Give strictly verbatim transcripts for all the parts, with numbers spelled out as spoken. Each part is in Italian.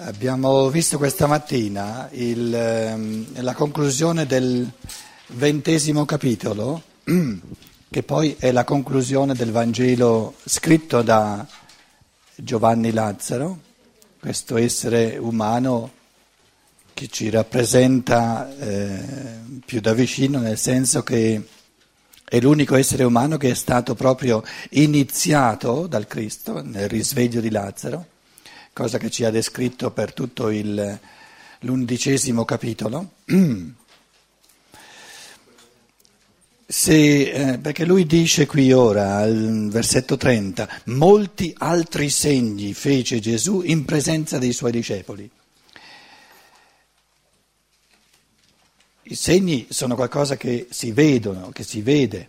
Abbiamo visto questa mattina il, la conclusione del ventesimo capitolo, che poi è la conclusione del Vangelo scritto da Giovanni Lazzaro, questo essere umano che ci rappresenta eh, più da vicino, nel senso che è l'unico essere umano che è stato proprio iniziato dal Cristo nel risveglio di Lazzaro, cosa che ci ha descritto per tutto il, l'undicesimo capitolo, Se, eh, perché lui dice qui ora, al versetto trenta, molti altri segni fece Gesù in presenza dei suoi discepoli. I segni sono qualcosa che si vedono, che si vede.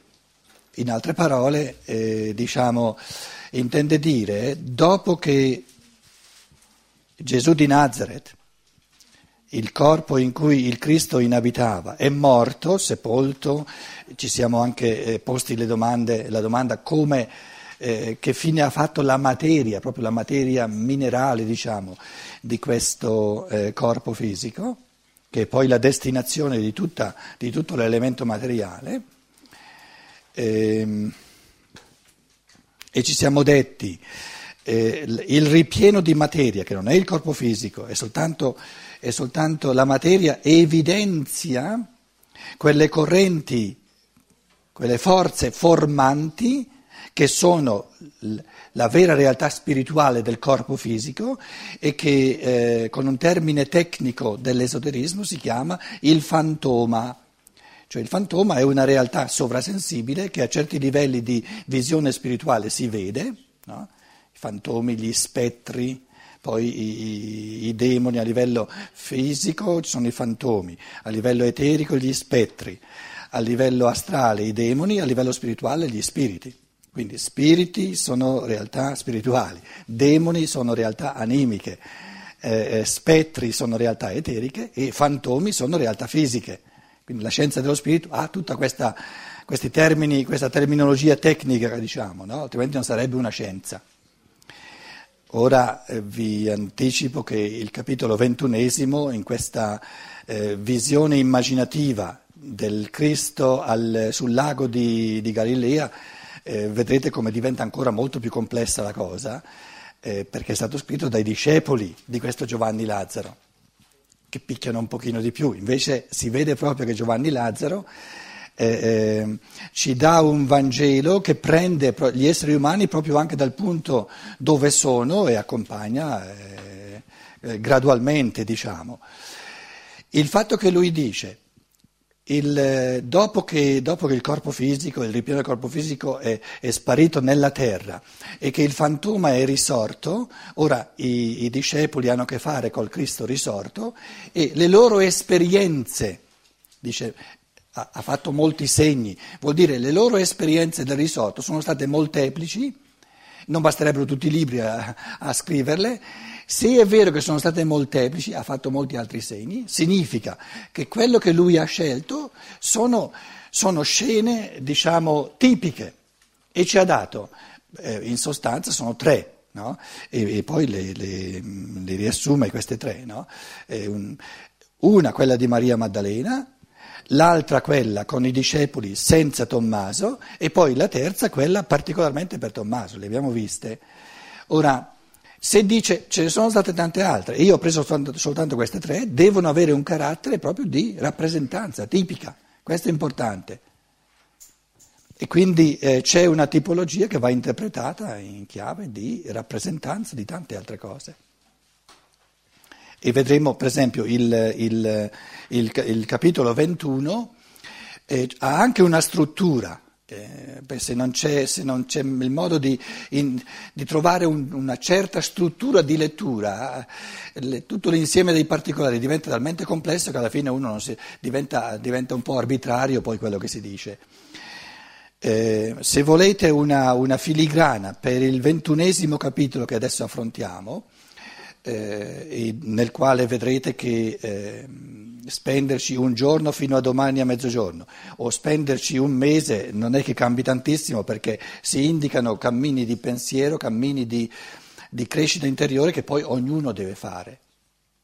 In altre parole, eh, diciamo, intende dire, dopo che Gesù di Nazaret, il corpo in cui il Cristo inabitava, è morto, sepolto, ci siamo anche eh, posti le domande, la domanda come, eh, che fine ha fatto la materia, proprio la materia minerale, diciamo, di questo eh, corpo fisico, che è poi la destinazione di, tutta, di tutto l'elemento materiale, e, e ci siamo detti, il ripieno di materia, che non è il corpo fisico, è soltanto, è soltanto la materia, evidenzia quelle correnti, quelle forze formanti che sono la vera realtà spirituale del corpo fisico e che eh, con un termine tecnico dell'esoterismo si chiama il fantoma. Cioè il fantoma è una realtà sovrasensibile che a certi livelli di visione spirituale si vede, no? Fantomi, gli spettri, poi i, i demoni a livello fisico, ci sono i fantomi, a livello eterico gli spettri, a livello astrale i demoni, a livello spirituale gli spiriti. Quindi spiriti sono realtà spirituali, demoni sono realtà animiche, eh, spettri sono realtà eteriche e fantomi sono realtà fisiche. Quindi la scienza dello spirito ha tutta questa, questi termini, questa terminologia tecnica, diciamo, no? Altrimenti non sarebbe una scienza. Ora vi anticipo che il capitolo ventunesimo, in questa eh, visione immaginativa del Cristo al, sul lago di, di Galilea, eh, vedrete come diventa ancora molto più complessa la cosa, eh, perché è stato scritto dai discepoli di questo Giovanni Lazzaro, che picchiano un pochino di più. Invece si vede proprio che Giovanni Lazzaro eh, eh, ci dà un Vangelo che prende gli esseri umani proprio anche dal punto dove sono e accompagna eh, eh, gradualmente, diciamo. Il fatto che lui dice, il, dopo, che, dopo che il corpo fisico, il ripieno del corpo fisico è, è sparito nella terra e che il fantoma è risorto, ora i, i discepoli hanno a che fare col Cristo risorto e le loro esperienze, dice, ha fatto molti segni, vuol dire le loro esperienze del risorto sono state molteplici, non basterebbero tutti i libri a, a scriverle, se è vero che sono state molteplici, ha fatto molti altri segni, significa che quello che lui ha scelto sono, sono scene, diciamo, tipiche e ci ha dato, eh, in sostanza sono tre. No? E, e poi le, le, le riassume queste tre, no? Eh, un, una, quella di Maria Maddalena, l'altra quella con i discepoli senza Tommaso e poi la terza quella particolarmente per Tommaso, le abbiamo viste. Ora, se dice ce ne sono state tante altre e io ho preso soltanto queste tre, devono avere un carattere proprio di rappresentanza tipica, questo è importante. E quindi eh, c'è una tipologia che va interpretata in chiave di rappresentanza di tante altre cose. E vedremo per esempio il, il, il, il capitolo ventuno eh, ha anche una struttura, eh, beh, se, non c'è, se non c'è il modo di, in, di trovare un, una certa struttura di lettura, le, tutto l'insieme dei particolari diventa talmente complesso che alla fine uno non si, diventa, diventa un po' arbitrario poi quello che si dice. Eh, se volete una, una filigrana per il ventunesimo capitolo che adesso affrontiamo, Eh, nel quale vedrete che eh, spenderci un giorno fino a domani a mezzogiorno o spenderci un mese non è che cambi tantissimo, perché si indicano cammini di pensiero, cammini di, di crescita interiore che poi ognuno deve fare.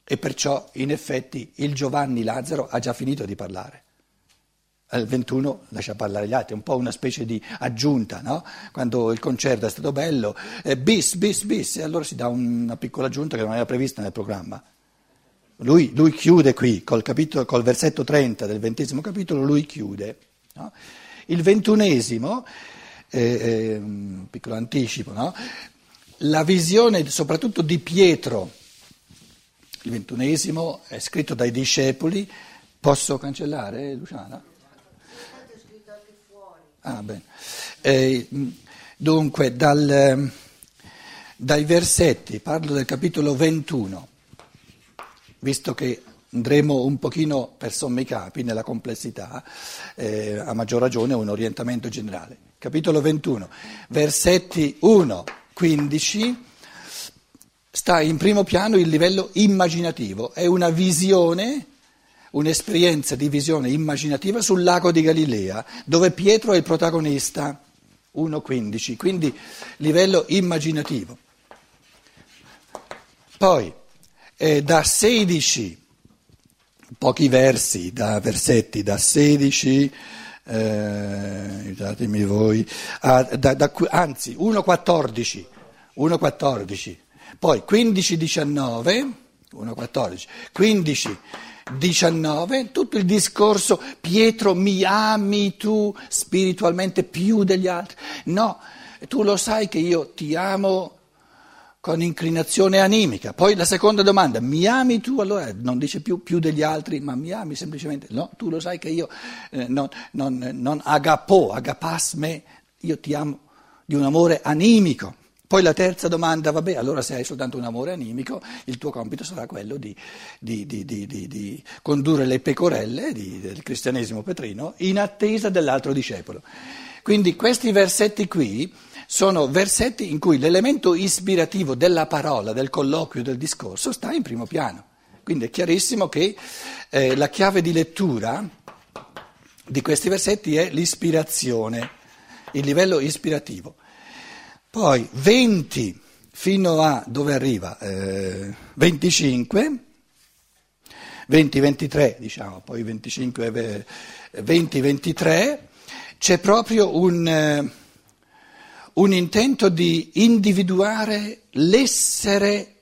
E perciò, in effetti, il Giovanni Lazzaro ha già finito di parlare. Al ventuno lascia parlare gli altri, è un po' una specie di aggiunta, no? Quando il concerto è stato bello, eh, bis, bis, bis, e allora si dà una piccola aggiunta che non era prevista nel programma. Lui, lui chiude qui, col, capitolo, col versetto trenta del ventesimo capitolo, lui chiude. No? Il ventunesimo, eh, eh, un piccolo anticipo, no? La visione soprattutto di Pietro, il ventunesimo è scritto dai discepoli, posso cancellare Luciana? È scritto anche fuori. Ah, bene. Eh, dunque, dal, dai versetti, parlo del capitolo ventuno, visto che andremo un pochino per sommi capi nella complessità, eh, a maggior ragione un orientamento generale. Capitolo ventuno, versetti uno a quindici, sta in primo piano il livello immaginativo, è una visione, un'esperienza di visione immaginativa sul lago di Galilea, dove Pietro è il protagonista, uno a quindici, quindi livello immaginativo. Poi, eh, da sedici... pochi versi, da versetti da sedici, eh, aiutatemi voi, a, da, da, anzi uno a quattordici, uno a quattordici, poi quindici a diciannove, uno a quattordici, quindici a diciannove, tutto il discorso Pietro mi ami tu spiritualmente più degli altri, no, tu lo sai che io ti amo con inclinazione animica. Poi la seconda domanda, mi ami tu? Allora non dice più più degli altri, ma mi ami semplicemente, no, tu lo sai che io eh, non, non, non agapo, agapas me, io ti amo di un amore animico. Poi la terza domanda, vabbè, allora se hai soltanto un amore animico, il tuo compito sarà quello di, di, di, di, di, di condurre le pecorelle di, del cristianesimo petrino in attesa dell'altro discepolo. Quindi questi versetti qui sono versetti in cui l'elemento ispirativo della parola, del colloquio, del discorso sta in primo piano. Quindi è chiarissimo che eh, la chiave di lettura di questi versetti è l'ispirazione, il livello ispirativo. Poi venti fino a dove arriva? Eh, venticinque, venti ventitré diciamo, poi venticinque, venti ventitré, c'è proprio un... Eh, un intento di individuare l'essere,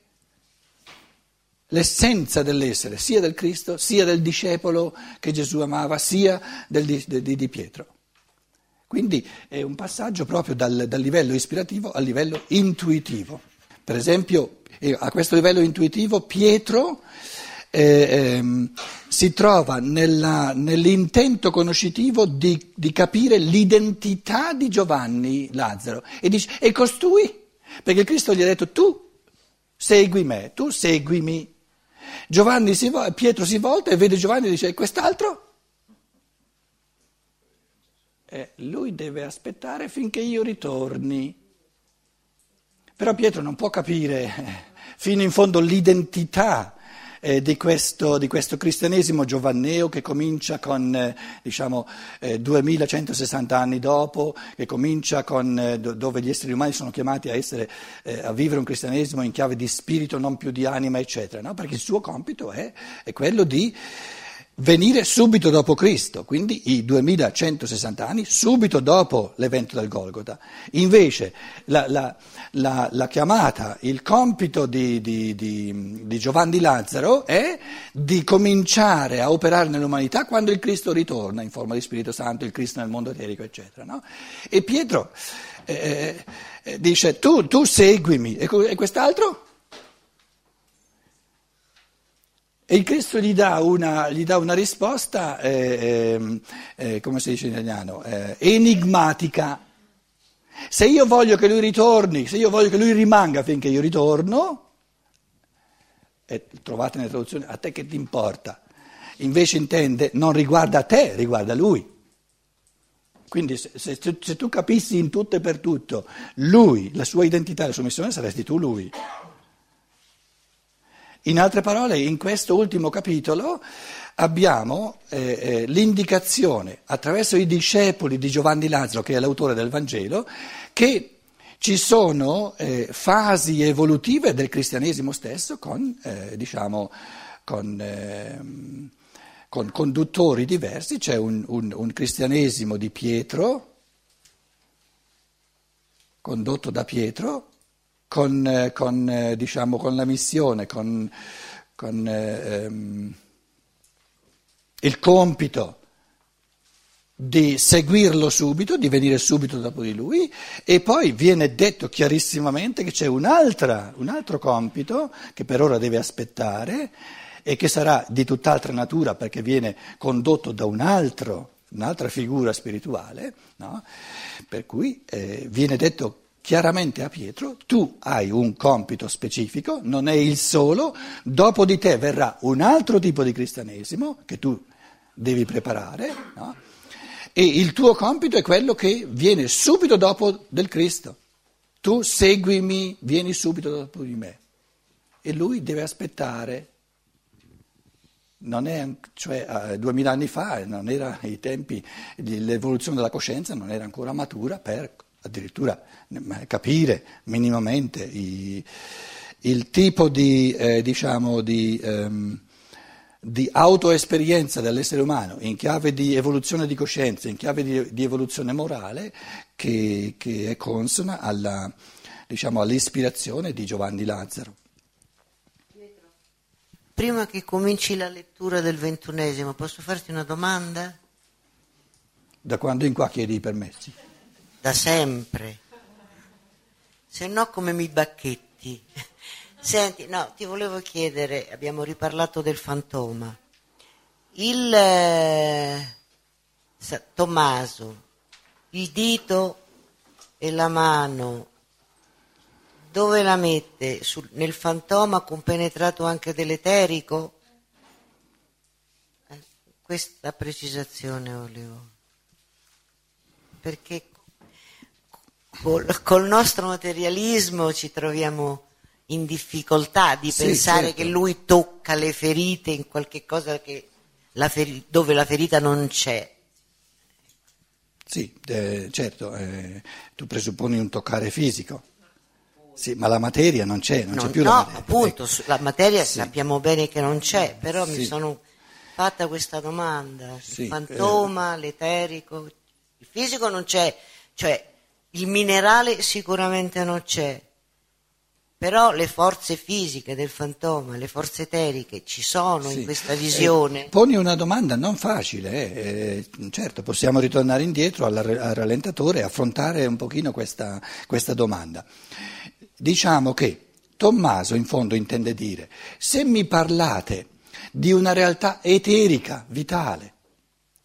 l'essenza dell'essere, sia del Cristo, sia del discepolo che Gesù amava, sia del, di, di Pietro. Quindi è un passaggio proprio dal, dal livello ispirativo al livello intuitivo. Per esempio, a questo livello intuitivo Pietro eh, ehm, si trova nella, nell'intento conoscitivo di, di capire l'identità di Giovanni Lazzaro e dice, e costui, perché Cristo gli ha detto, tu segui me, tu seguimi. Giovanni si, Pietro si volta e vede Giovanni e dice, e quest'altro? Eh, lui deve aspettare finché io ritorni. Però Pietro non può capire fino in fondo l'identità Eh, di, questo, di questo cristianesimo giovanneo che comincia con eh, diciamo eh, duemilacentosessanta anni dopo, che comincia con eh, do, dove gli esseri umani sono chiamati a, essere, eh, a vivere un cristianesimo in chiave di spirito, non più di anima, eccetera, no? Perché il suo compito è, è quello di venire subito dopo Cristo, quindi i duemilacentosessanta anni, subito dopo l'evento del Golgota. Invece la, la, la, la chiamata, il compito di, di, di, di Giovanni Lazzaro è di cominciare a operare nell'umanità quando il Cristo ritorna in forma di Spirito Santo, il Cristo nel mondo eterico, eccetera, no? E Pietro eh, dice tu, tu seguimi e quest'altro? E il Cristo gli dà una, gli dà una risposta, eh, eh, come si dice in italiano, eh, enigmatica. Se io voglio che lui ritorni, se io voglio che lui rimanga finché io ritorno, e trovate nella traduzione, a te che ti importa, invece intende, non riguarda te, riguarda lui. Quindi se, se, se tu capissi in tutto e per tutto lui, la sua identità, la sua missione, saresti tu lui. In altre parole, in questo ultimo capitolo abbiamo eh, eh, l'indicazione attraverso i discepoli di Giovanni Lazzaro, che è l'autore del Vangelo, che Ci sono eh, fasi evolutive del cristianesimo stesso con, eh, diciamo, con, eh, con conduttori diversi, c'è un, un, un cristianesimo di Pietro, condotto da Pietro, con, eh, con, eh, diciamo, con la missione, con, con eh, ehm, il compito di seguirlo subito, di venire subito dopo di lui, e poi viene detto chiarissimamente che c'è un'altra, un altro compito che per ora deve aspettare e che sarà di tutt'altra natura perché viene condotto da un altro, un'altra figura spirituale, no? Per cui eh, viene detto chiaramente a Pietro: tu hai un compito specifico, non è il solo, dopo di te verrà un altro tipo di cristianesimo che tu devi preparare, no? E il tuo compito è quello che viene subito dopo del Cristo. Tu seguimi, vieni subito dopo di me. E lui deve aspettare. Non è, cioè, duemila anni fa, non era i tempi, l'evoluzione della coscienza non era ancora matura per addirittura capire minimamente i, il tipo di, eh, diciamo, di... Um, di autoesperienza dell'essere umano in chiave di evoluzione di coscienza, in chiave di, di evoluzione morale che, che è consona alla, diciamo, all'ispirazione di Giovanni Lazzaro. Pietro, prima che cominci la lettura del ventunesimo, posso farti una domanda? Da quando in qua chiedi i permessi? Da sempre. Se no come mi bacchetti. Senti, no, ti volevo chiedere, abbiamo riparlato del fantoma, il eh, Tommaso, il dito e la mano, dove la mette? Sul, nel fantoma compenetrato anche dell'eterico? Eh, questa precisazione volevo, perché col, col nostro materialismo ci troviamo in difficoltà di sì, pensare, certo, che lui tocca le ferite in qualche cosa che la feri- dove la ferita non c'è. Sì, eh, certo, eh, tu presupponi un toccare fisico, sì, ma la materia non c'è, non, non c'è più no, la materia. No, appunto, eh. la materia sì. Sappiamo bene che non c'è, però sì. Mi sono fatta questa domanda, sì, il fantoma, eh. l'eterico, il fisico non c'è, cioè il minerale sicuramente non c'è. Però le forze fisiche del fantoma, le forze eteriche ci sono, sì, in questa visione. Eh, poni una domanda non facile, eh. Eh, certo, possiamo ritornare indietro al, al rallentatore e affrontare un pochino questa, questa domanda. Diciamo che Tommaso in fondo intende dire: se mi parlate di una realtà eterica, vitale,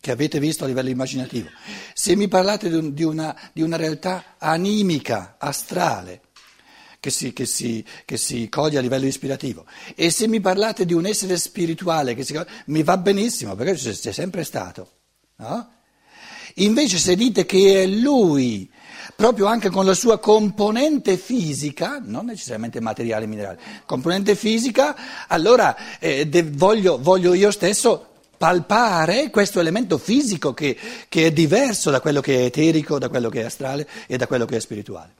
che avete visto a livello immaginativo, se mi parlate di, un, di, una, di una realtà animica, astrale, Che si, che, si, che si coglie a livello ispirativo, e se mi parlate di un essere spirituale che si coglie, mi va benissimo perché c'è, c'è sempre stato, no? Invece se dite che è lui, proprio anche con la sua componente fisica, non necessariamente materiale e minerale, componente fisica, allora eh, de, voglio, voglio io stesso palpare questo elemento fisico che, che è diverso da quello che è eterico, da quello che è astrale e da quello che è spirituale.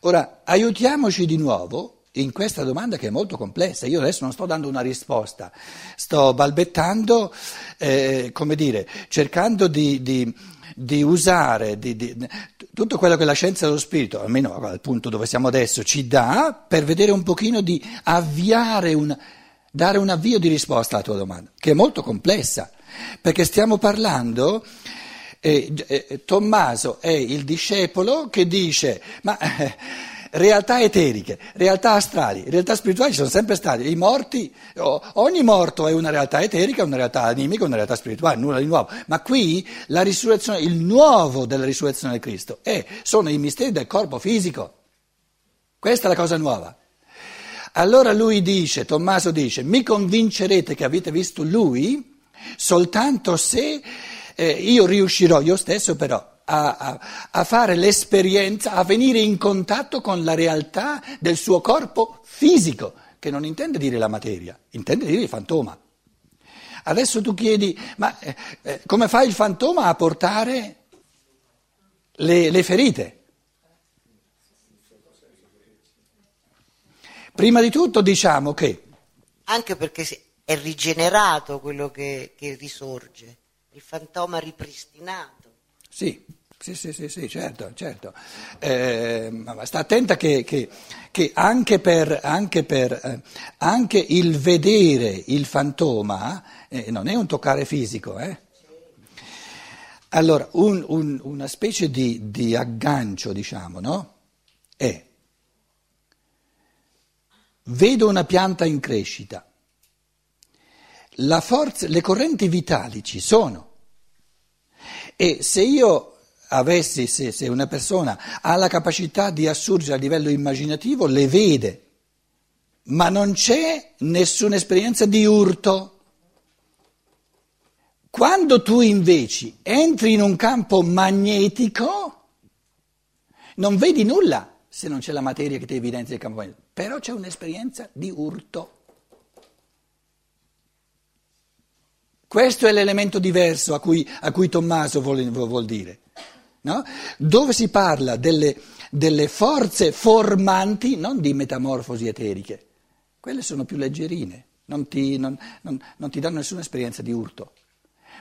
Ora, aiutiamoci di nuovo in questa domanda che è molto complessa. Io adesso non sto dando una risposta, sto balbettando, eh, come dire, cercando di, di, di usare di, di, tutto quello che la scienza dello spirito, almeno al punto dove siamo adesso, ci dà per vedere un pochino di avviare, un, dare un avvio di risposta alla tua domanda, che è molto complessa, perché stiamo parlando... Eh, eh, Tommaso è il discepolo che dice: ma eh, realtà eteriche, realtà astrali, realtà spirituali ci sono sempre stati, i morti, oh, ogni morto è una realtà eterica, una realtà animica, una realtà spirituale, nulla di nuovo, ma qui la risurrezione, il nuovo della risurrezione di Cristo è, sono i misteri del corpo fisico, questa è la cosa nuova. Allora lui dice, Tommaso dice: mi convincerete che avete visto lui soltanto se Eh, io riuscirò io stesso però a, a, a fare l'esperienza, a venire in contatto con la realtà del suo corpo fisico, che non intende dire la materia, intende dire il fantoma. Adesso tu chiedi: ma eh, eh, come fa il fantoma a portare le, le ferite? Prima di tutto diciamo che... Anche perché è rigenerato quello che, che risorge, il fantoma ripristinato. Sì, sì, sì, sì, sì, certo, certo. Eh, ma sta attenta che, che, che anche per, anche per eh, anche il vedere il fantoma eh, non è un toccare fisico, eh? Allora, un, un, una specie di, di aggancio, diciamo, no? È, vedo una pianta in crescita, la forza, le correnti vitali ci sono, e se io avessi, se, se una persona ha la capacità di assurgere a livello immaginativo, le vede, ma non c'è nessuna esperienza di urto. Quando tu invece entri in un campo magnetico, non vedi nulla se non c'è la materia che ti evidenzia il campo magnetico, però c'è un'esperienza di urto. Questo è l'elemento diverso a cui, a cui Tommaso vuol, vuol dire, no? Dove si parla delle, delle forze formanti, non di metamorfosi eteriche, quelle sono più leggerine, non ti, non, non, non ti danno nessuna esperienza di urto.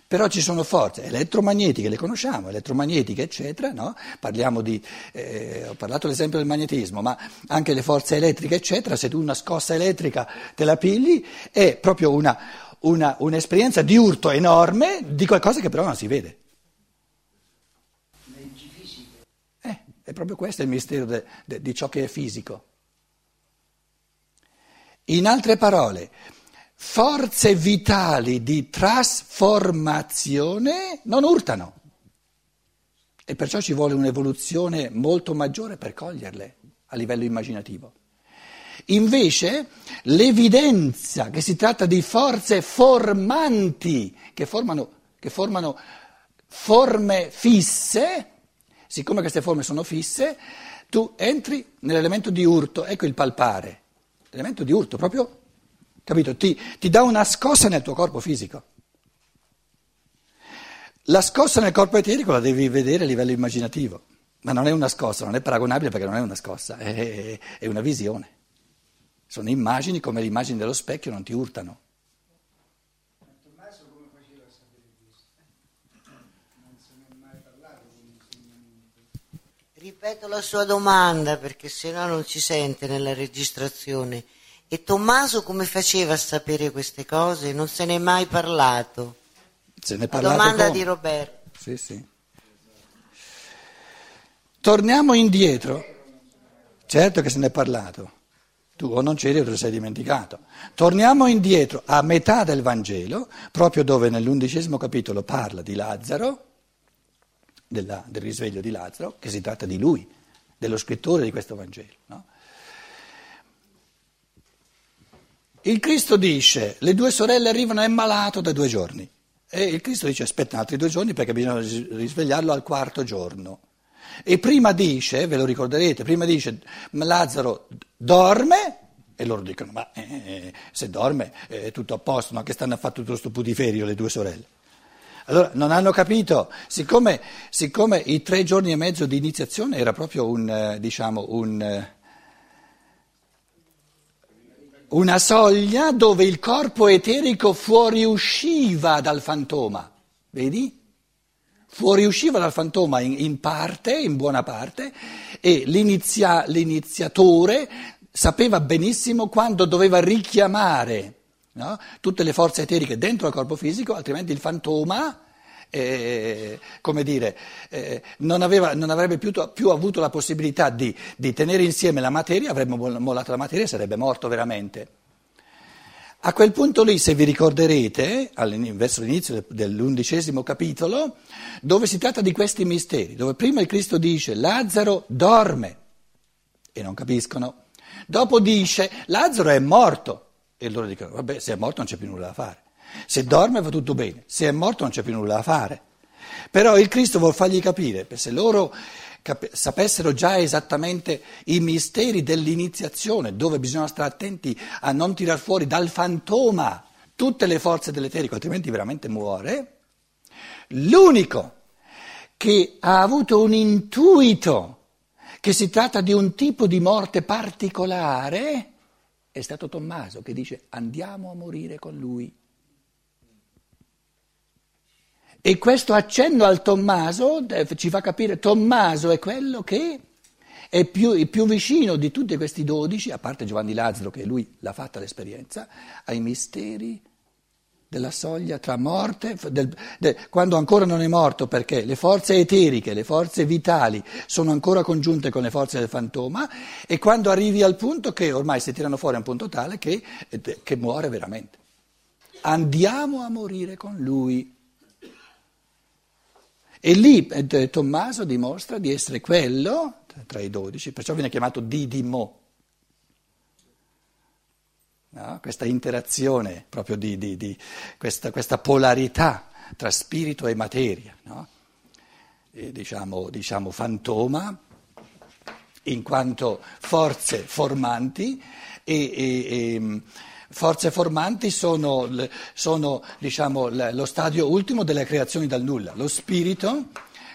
Però ci sono forze elettromagnetiche, le conosciamo, elettromagnetiche eccetera, no? Parliamo di, eh, ho parlato l'esempio del magnetismo, ma anche le forze elettriche eccetera, se tu una scossa elettrica te la pigli è proprio una, una, un'esperienza di urto enorme di qualcosa che però non si vede. Leggi fisiche. Eh, è proprio questo il mistero de, de, di ciò che è fisico. In altre parole... Forze vitali di trasformazione non urtano e perciò ci vuole un'evoluzione molto maggiore per coglierle a livello immaginativo. Invece l'evidenza che si tratta di forze formanti che formano, che formano forme fisse, siccome queste forme sono fisse, tu entri nell'elemento di urto, ecco il palpare, l'elemento di urto proprio. Capito? Ti, ti dà una scossa nel tuo corpo fisico. La scossa nel corpo eterico la devi vedere a livello immaginativo, ma non è una scossa, non è paragonabile perché non è una scossa, è, è una visione. Sono immagini come le immagini dello specchio, non ti urtano. Ma Tommaso come faceva a sapere questo? Non se ne è mai parlato con l'insegnamento. Ripeto la sua domanda perché sennò non ci sente nella registrazione. E Tommaso come faceva a sapere queste cose? Non se ne è mai parlato. Se ne è parlato. La domanda come? Di Roberto. Sì, sì. Torniamo indietro. Certo che se ne è parlato. Tu o non c'eri o te lo sei dimenticato. Torniamo indietro a metà del Vangelo, proprio dove nell'undicesimo capitolo parla di Lazzaro, della, del risveglio di Lazzaro, che si tratta di lui, dello scrittore di questo Vangelo, no? Il Cristo dice, le due sorelle arrivano, è malato da due giorni. E il Cristo dice, aspetta altri due giorni perché bisogna risvegliarlo al quarto giorno. E prima dice, ve lo ricorderete, prima dice, Lazzaro dorme, e loro dicono, ma eh, se dorme è tutto a posto, no? Che stanno a fare tutto sto putiferio le due sorelle. Allora, non hanno capito, siccome, siccome i tre giorni e mezzo di iniziazione era proprio un, diciamo, un... una soglia dove il corpo eterico fuoriusciva dal fantoma, vedi? Fuoriusciva dal fantoma in, in parte, in buona parte, e l'inizia, l'iniziatore sapeva benissimo quando doveva richiamare, no? Tutte le forze eteriche dentro al corpo fisico, altrimenti il fantoma, eh, come dire, eh, non, aveva, non avrebbe più, più avuto la possibilità di, di tenere insieme la materia, avrebbe mollato la materia e sarebbe morto veramente. A quel punto lì, se vi ricorderete, verso l'inizio dell'undicesimo capitolo, dove si tratta di questi misteri, dove prima il Cristo dice Lazzaro dorme e non capiscono, dopo dice Lazzaro è morto e loro dicono vabbè, se è morto non c'è più nulla da fare. Se dorme va tutto bene, se è morto non c'è più nulla da fare. Però il Cristo vuol fargli capire, se loro cap- sapessero già esattamente i misteri dell'iniziazione, dove bisogna stare attenti a non tirar fuori dal fantoma tutte le forze dell'eterico, altrimenti veramente muore, l'unico che ha avuto un intuito che si tratta di un tipo di morte particolare è stato Tommaso che dice andiamo a morire con lui. E questo accenno al Tommaso ci fa capire Tommaso è quello che è più, più vicino di tutti questi dodici, a parte Giovanni Lazzaro che lui l'ha fatta l'esperienza, ai misteri della soglia tra morte, del, del, quando ancora non è morto, perché le forze eteriche, le forze vitali sono ancora congiunte con le forze del fantoma, e quando arrivi al punto che ormai si tirano fuori a un punto tale che, che muore veramente. Andiamo a morire con lui. E lì eh, Tommaso dimostra di essere quello tra i dodici, perciò viene chiamato Didimo. No? Questa interazione, proprio di, di, di questa, questa polarità tra spirito e materia, no? E diciamo, diciamo fantoma in quanto forze formanti, e, e, e forze formanti sono, sono diciamo, lo stadio ultimo delle creazioni dal nulla. Lo spirito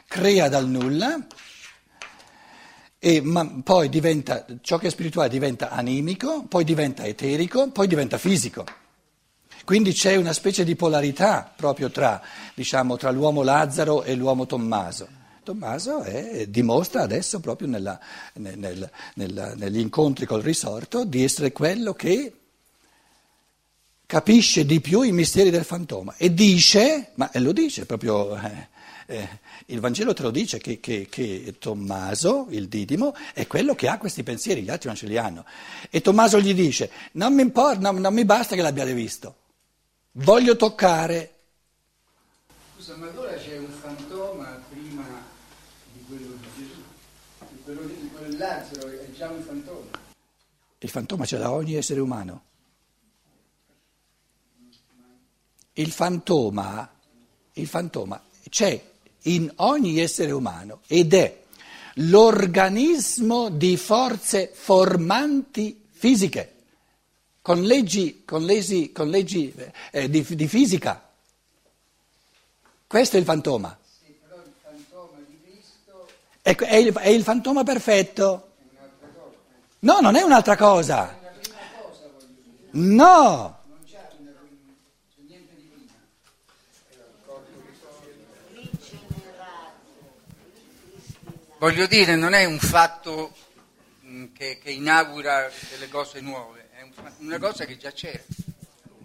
crea dal nulla e ma poi diventa, ciò che è spirituale diventa animico, poi diventa eterico, poi diventa fisico. Quindi c'è una specie di polarità proprio tra, diciamo, tra l'uomo Lazzaro e l'uomo Tommaso. Tommaso è, dimostra adesso proprio nella, nel, nel, nel, negli incontri col risorto di essere quello che capisce di più i misteri del fantoma e dice, ma lo dice proprio... Eh, Eh, il Vangelo te lo dice che, che, che Tommaso, il Didimo, è quello che ha questi pensieri, gli altri non ce li hanno. E Tommaso gli dice, non mi importa, non, non mi basta che l'abbiate visto, voglio toccare. Scusa, ma allora c'è un fantoma prima di quello di Gesù, di quello di quello di Lazzaro è già un fantoma. Il fantoma ce l'ha ogni essere umano. Il fantoma, il fantoma c'è in ogni essere umano ed è l'organismo di forze formanti fisiche, con leggi, con leggi, con leggi eh, di, di fisica. Questo è il fantoma. Sì, però il fantoma di Cristo... È, è, il, è il fantoma perfetto. È un'altra cosa. No, non è un'altra cosa. È una prima cosa, voglio dire. No! Voglio dire, non è un fatto che, che inaugura delle cose nuove, è una cosa che già c'era.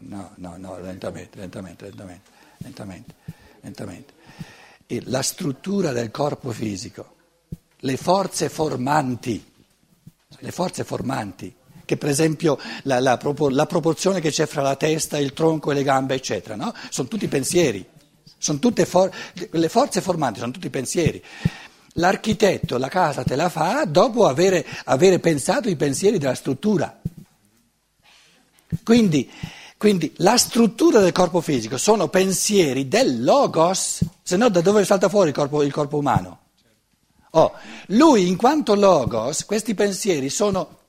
No, no, no, lentamente, lentamente, lentamente, lentamente, lentamente. E la struttura del corpo fisico, le forze formanti, le forze formanti, che per esempio la, la, la proporzione che c'è fra la testa, il tronco e le gambe, eccetera, no? Sono tutti pensieri, sono tutte for- le forze formanti sono tutti pensieri. L'architetto la casa te la fa dopo avere, avere pensato i pensieri della struttura. Quindi, quindi la struttura del corpo fisico sono pensieri del Logos, se no da dove salta fuori il corpo, il corpo umano? Oh, lui in quanto Logos, questi pensieri sono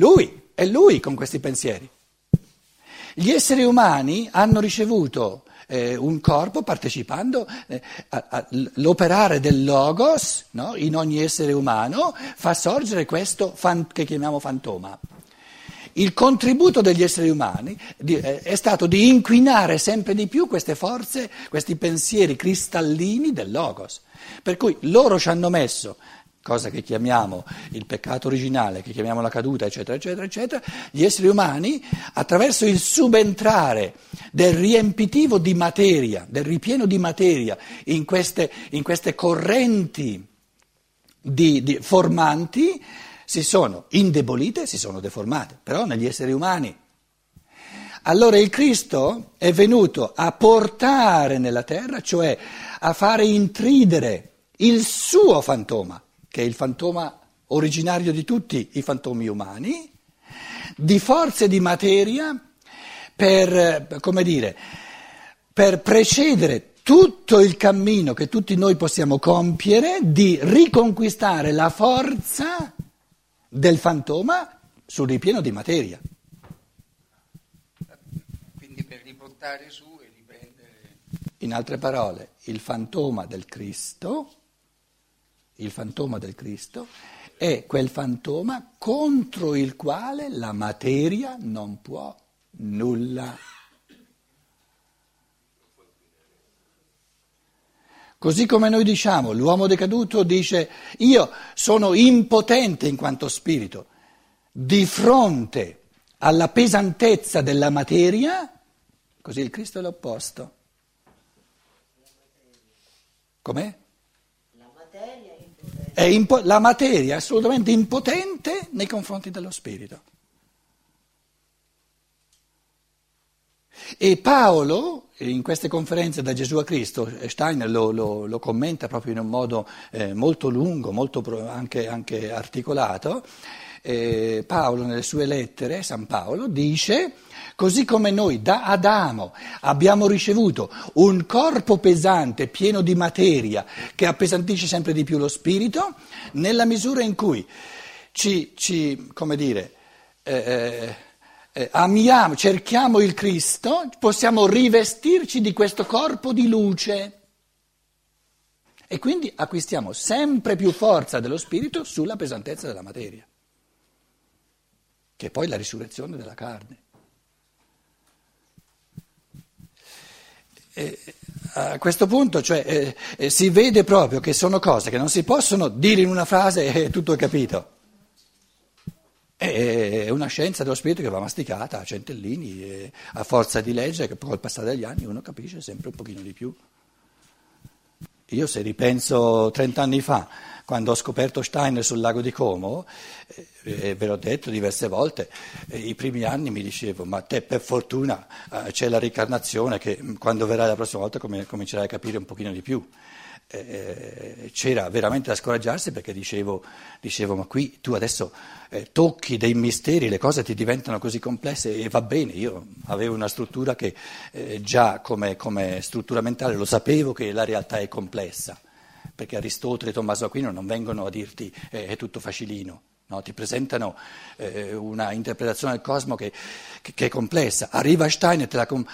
lui, è lui con questi pensieri. Gli esseri umani hanno ricevuto... Eh, un corpo partecipando eh, all'operare del Logos, no? In ogni essere umano fa sorgere questo fan, che chiamiamo fantoma. Il contributo degli esseri umani di, eh, è stato di inquinare sempre di più queste forze, questi pensieri cristallini del Logos, per cui loro ci hanno messo, cosa che chiamiamo il peccato originale, che chiamiamo la caduta, eccetera, eccetera, eccetera, gli esseri umani, attraverso il subentrare del riempitivo di materia, del ripieno di materia in queste, in queste correnti di, di formanti, si sono indebolite, si sono deformate, però negli esseri umani. Allora il Cristo è venuto a portare nella terra, cioè a fare intridere il suo fantoma, che è il fantoma originario di tutti i fantomi umani, di forze di materia per, come dire, per precedere tutto il cammino che tutti noi possiamo compiere di riconquistare la forza del fantoma sul ripieno di materia. Quindi per riportare su e riprendere... In altre parole, il fantoma del Cristo... Il fantoma del Cristo è quel fantoma contro il quale la materia non può nulla. Così come noi diciamo, l'uomo decaduto dice: io sono impotente in quanto spirito, di fronte alla pesantezza della materia. Così il Cristo è l'opposto. Com'è? La materia è impotente. È impo- la materia è assolutamente impotente nei confronti dello spirito. E Paolo, in queste conferenze da Gesù a Cristo, Steiner lo, lo, lo commenta proprio in un modo eh, molto lungo, molto pro- anche, anche articolato. Eh, Paolo nelle sue lettere, San Paolo, dice: così come noi da Adamo abbiamo ricevuto un corpo pesante, pieno di materia, che appesantisce sempre di più lo spirito, nella misura in cui ci, ci come dire, eh, eh, amiamo, cerchiamo il Cristo, possiamo rivestirci di questo corpo di luce e quindi acquistiamo sempre più forza dello spirito sulla pesantezza della materia, che è poi la risurrezione della carne. E a questo punto, cioè, eh, eh, si vede proprio che sono cose che non si possono dire in una frase e eh, tutto è capito. È una scienza dello spirito che va masticata a centellini, eh, a forza di legge, che poi col passare degli anni uno capisce sempre un pochino di più. Io se ripenso trent'anni fa, quando ho scoperto Steiner sul lago di Como, eh, eh, ve l'ho detto diverse volte, eh, i primi anni mi dicevo: ma te per fortuna eh, c'è la reincarnazione, che quando verrai la prossima volta com- comincerai a capire un pochino di più. Eh, c'era veramente da scoraggiarsi, perché dicevo, dicevo ma qui tu adesso eh, tocchi dei misteri, le cose ti diventano così complesse, e va bene, io avevo una struttura che eh, già come, come struttura mentale lo sapevo che la realtà è complessa, perché Aristotele e Tommaso Aquino non vengono a dirti eh, è tutto facilino, no? Ti presentano eh, una interpretazione del cosmo che, che, che è complessa, arriva Stein e te la... Com-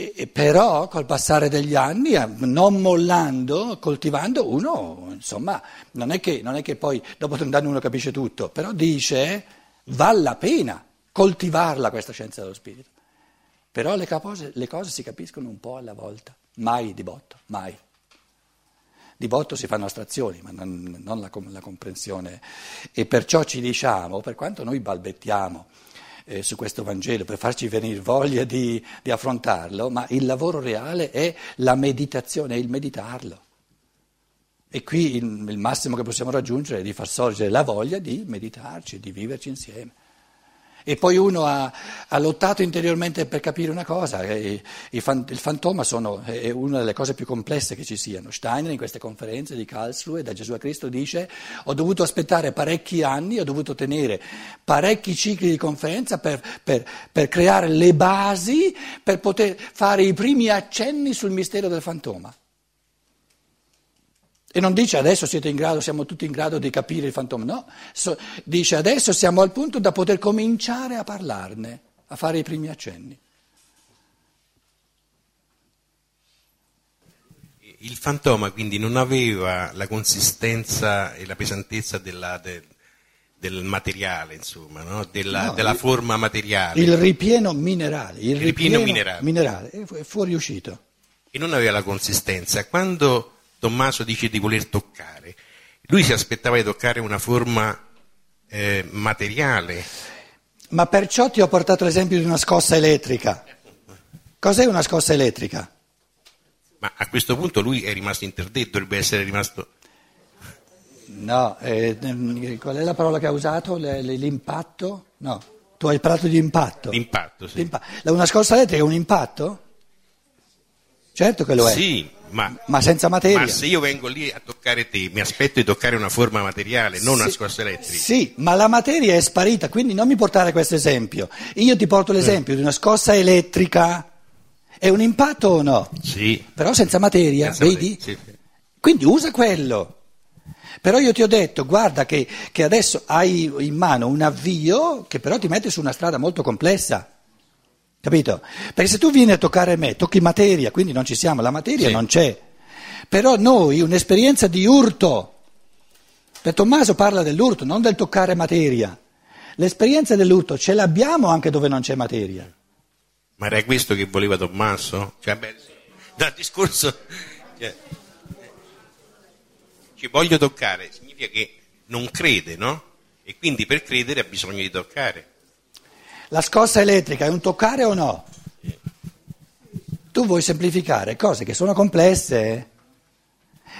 E però col passare degli anni, non mollando, coltivando, uno insomma non è che, non è che poi dopo trent'anni uno capisce tutto, però dice: vale la pena coltivarla questa scienza dello spirito. Però le cose, le cose si capiscono un po' alla volta, mai di botto, mai. Di botto si fanno astrazioni, ma non, non la, la comprensione. E perciò ci diciamo, per quanto noi balbettiamo Eh, su questo Vangelo, per farci venire voglia di, di affrontarlo, ma il lavoro reale è la meditazione, è il meditarlo. E qui il, il massimo che possiamo raggiungere è di far sorgere la voglia di meditarci, di viverci insieme. E poi uno ha, ha lottato interiormente per capire una cosa, eh, i fan, il fantoma sono, è una delle cose più complesse che ci siano. Steiner in queste conferenze di Karlsruhe da Gesù a Cristo dice: ho dovuto aspettare parecchi anni, ho dovuto tenere parecchi cicli di conferenza per, per, per creare le basi per poter fare i primi accenni sul mistero del fantoma. E non dice adesso siete in grado, siamo tutti in grado di capire il fantoma, no, so, dice adesso siamo al punto da poter cominciare a parlarne, a fare i primi accenni. Il fantoma quindi non aveva la consistenza e la pesantezza della, del, del materiale, insomma, no? della, no, della il, forma materiale. Il ripieno minerale, il, il ripieno, ripieno minerale. minerale, è fuoriuscito. E non aveva la consistenza. Quando Tommaso dice di voler toccare, lui si aspettava di toccare una forma eh, materiale. Ma perciò ti ho portato l'esempio di una scossa elettrica. Cos'è una scossa elettrica? Ma a questo punto lui è rimasto interdetto, dovrebbe essere rimasto... No, eh, qual è la parola che ha usato? L'impatto? No, tu hai parlato di impatto. Impatto, sì. L'impa- una scossa elettrica è un impatto? Certo che lo è. Sì. Ma, ma senza materia. Ma se io vengo lì a toccare te, mi aspetto di toccare una forma materiale, non sì, una scossa elettrica. Sì, ma la materia è sparita, quindi non mi portare questo esempio. Io ti porto l'esempio eh. di una scossa elettrica. È un impatto o no? Sì. Però senza materia, senza vedi? Materia, sì. Quindi usa quello. Però io ti ho detto, guarda che, che adesso hai in mano un avvio che però ti mette su una strada molto complessa. Capito? Perché se tu vieni a toccare me, tocchi materia, quindi non ci siamo, la materia sì. non c'è. Però noi un'esperienza di urto Per Tommaso parla dell'urto, non del toccare materia. L'esperienza dell'urto ce l'abbiamo anche dove non c'è materia. Ma era questo che voleva Tommaso? Cioè, beh, dal discorso... Cioè, ci voglio toccare, significa che non crede, no? E quindi per credere ha bisogno di toccare. La scossa elettrica è un toccare o no? Tu vuoi semplificare cose che sono complesse.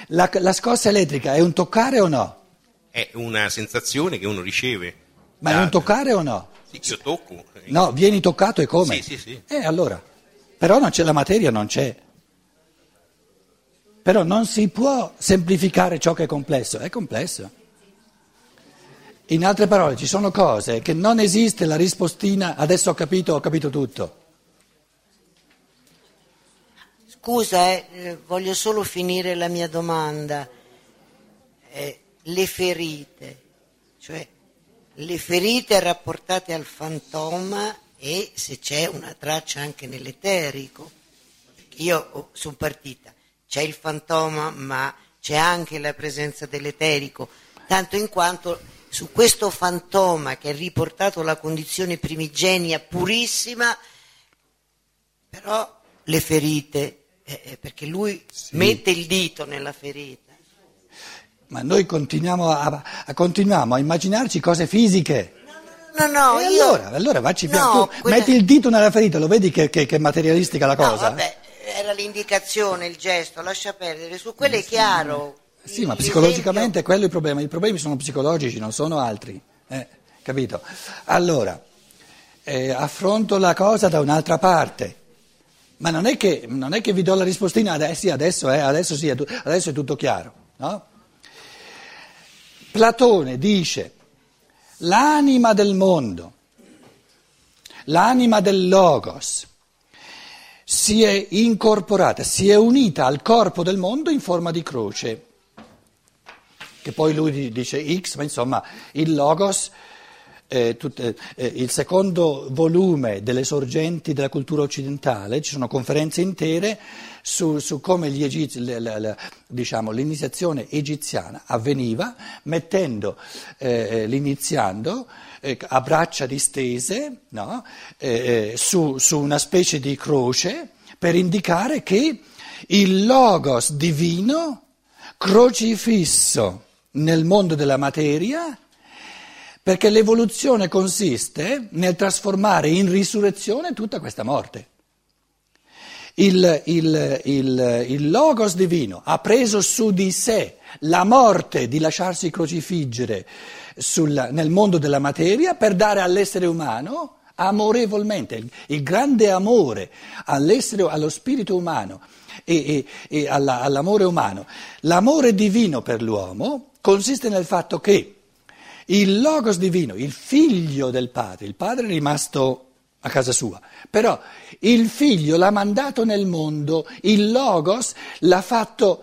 La, la scossa elettrica è un toccare o no? È una sensazione che uno riceve. Ma è un toccare o no? Sì, io tocco. No, vieni toccato e come? Sì, sì, sì. Eh, allora. Però non c'è la materia, non c'è. Però non si può semplificare ciò che è complesso. È complesso. In altre parole, ci sono cose che non esiste la rispostina, adesso ho capito, ho capito tutto. Scusa, eh, voglio solo finire la mia domanda. Eh, le ferite, cioè... Le ferite rapportate al fantoma e se c'è una traccia anche nell'eterico. Io sono partita, c'è il fantoma ma c'è anche la presenza dell'eterico, tanto in quanto su questo fantoma che è riportato la condizione primigenia purissima, però le ferite, eh, perché lui sì. mette il dito nella ferita. Ma noi continuiamo a, a, continuiamo a immaginarci cose fisiche. No, no, no. E io... allora, allora vacci no, piano. Tu quella... metti il dito nella ferita, lo vedi che, che, che è materialistica la cosa? No, vabbè, era l'indicazione, il gesto, lascia perdere. Su quello è chiaro. Sì, sì, ma psicologicamente è quello il problema. I problemi sono psicologici, non sono altri. Eh, capito? Allora, eh, affronto la cosa da un'altra parte. Ma non è che, non è che vi do la rispostina, adesso, sì, adesso, eh, adesso, sì, adesso è tutto chiaro, no? Platone dice, l'anima del mondo, l'anima del Logos, si è incorporata, si è unita al corpo del mondo in forma di croce, che poi lui dice X, ma insomma il Logos, eh, tut, eh, il secondo volume delle sorgenti della cultura occidentale, ci sono conferenze intere Su, su come gli egizi, le, le, le, diciamo, l'iniziazione egiziana avveniva mettendo eh, l'iniziando eh, a braccia distese, no? eh, su, su una specie di croce per indicare che il Logos divino crocifisso nel mondo della materia, perché l'evoluzione consiste nel trasformare in risurrezione tutta questa morte. Il, il, il, il Logos divino ha preso su di sé la morte di lasciarsi crocifiggere sul, nel mondo della materia per dare all'essere umano amorevolmente, il, il grande amore all'essere, allo spirito umano e, e, e alla, all'amore umano. L'amore divino per l'uomo consiste nel fatto che il Logos divino, il figlio del padre, il padre è rimasto a casa sua, però il figlio l'ha mandato nel mondo, il Logos l'ha fatto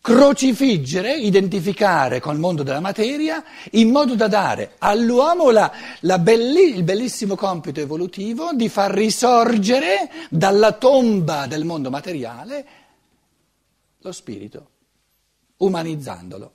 crocifiggere, identificare col mondo della materia, in modo da dare all'uomo la, la belli, il bellissimo compito evolutivo di far risorgere dalla tomba del mondo materiale lo spirito, umanizzandolo.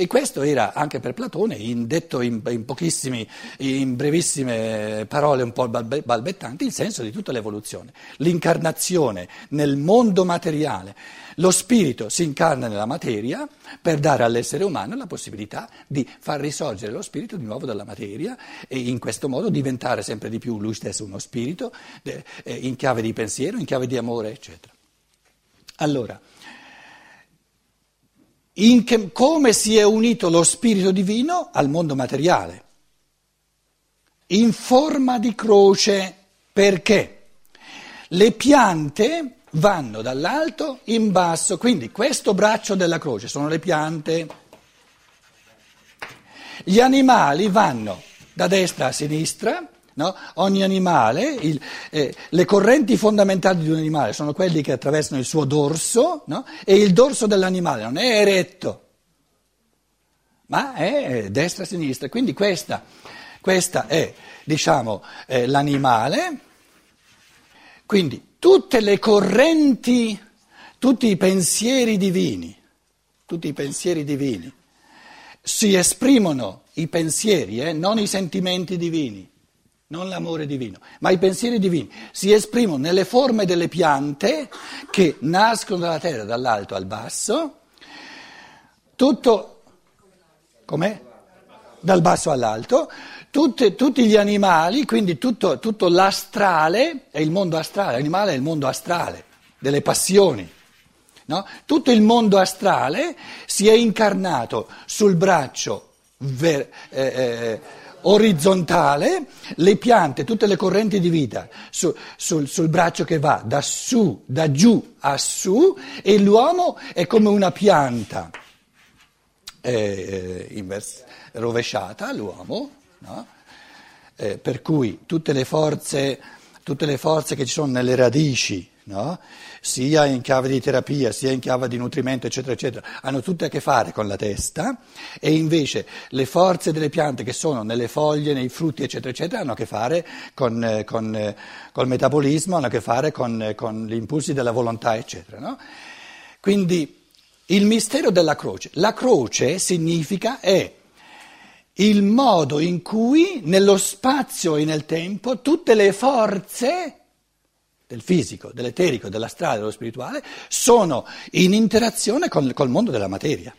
E questo era anche per Platone, in, detto in, in pochissime, in brevissime parole un po' balbettanti, il senso di tutta l'evoluzione. L'incarnazione nel mondo materiale, lo spirito si incarna nella materia per dare all'essere umano la possibilità di far risorgere lo spirito di nuovo dalla materia e in questo modo diventare sempre di più lui stesso uno spirito in chiave di pensiero, in chiave di amore, eccetera. Allora... In che, come si è unito lo spirito divino al mondo materiale? In forma di croce, perché le piante vanno dall'alto in basso, quindi questo braccio della croce sono le piante, gli animali vanno da destra a sinistra, no? Ogni animale, il, eh, le correnti fondamentali di un animale sono quelli che attraversano il suo dorso, no? E il dorso dell'animale non è eretto, ma è destra-sinistra. Quindi questa, questa è, diciamo, eh, l'animale, quindi tutte le correnti, tutti i pensieri divini tutti i pensieri divini. Si esprimono i pensieri, eh, non i sentimenti divini, non l'amore divino, ma i pensieri divini si esprimono nelle forme delle piante che nascono dalla terra, dall'alto al basso, tutto, com'è? Dal basso all'alto, tutte, tutti gli animali, quindi tutto, tutto l'astrale, è il mondo astrale, l'animale è il mondo astrale, delle passioni. No? Tutto il mondo astrale si è incarnato sul braccio ver- eh, eh, orizzontale, le piante, tutte le correnti di vita su, sul, sul braccio che va da su, da giù a su, e l'uomo è come una pianta eh, invers- rovesciata, l'uomo, no? eh, per cui tutte le forze, tutte le forze che ci sono nelle radici, no? Sia in chiave di terapia, sia in chiave di nutrimento, eccetera, eccetera, hanno tutte a che fare con la testa, e invece le forze delle piante che sono nelle foglie, nei frutti, eccetera, eccetera, hanno a che fare con, con, col metabolismo, hanno a che fare con, con gli impulsi della volontà, eccetera, no? Quindi il mistero della croce, la croce significa è il modo in cui nello spazio e nel tempo tutte le forze del fisico, dell'eterico, della strada, dello spirituale, sono in interazione con, col mondo della materia.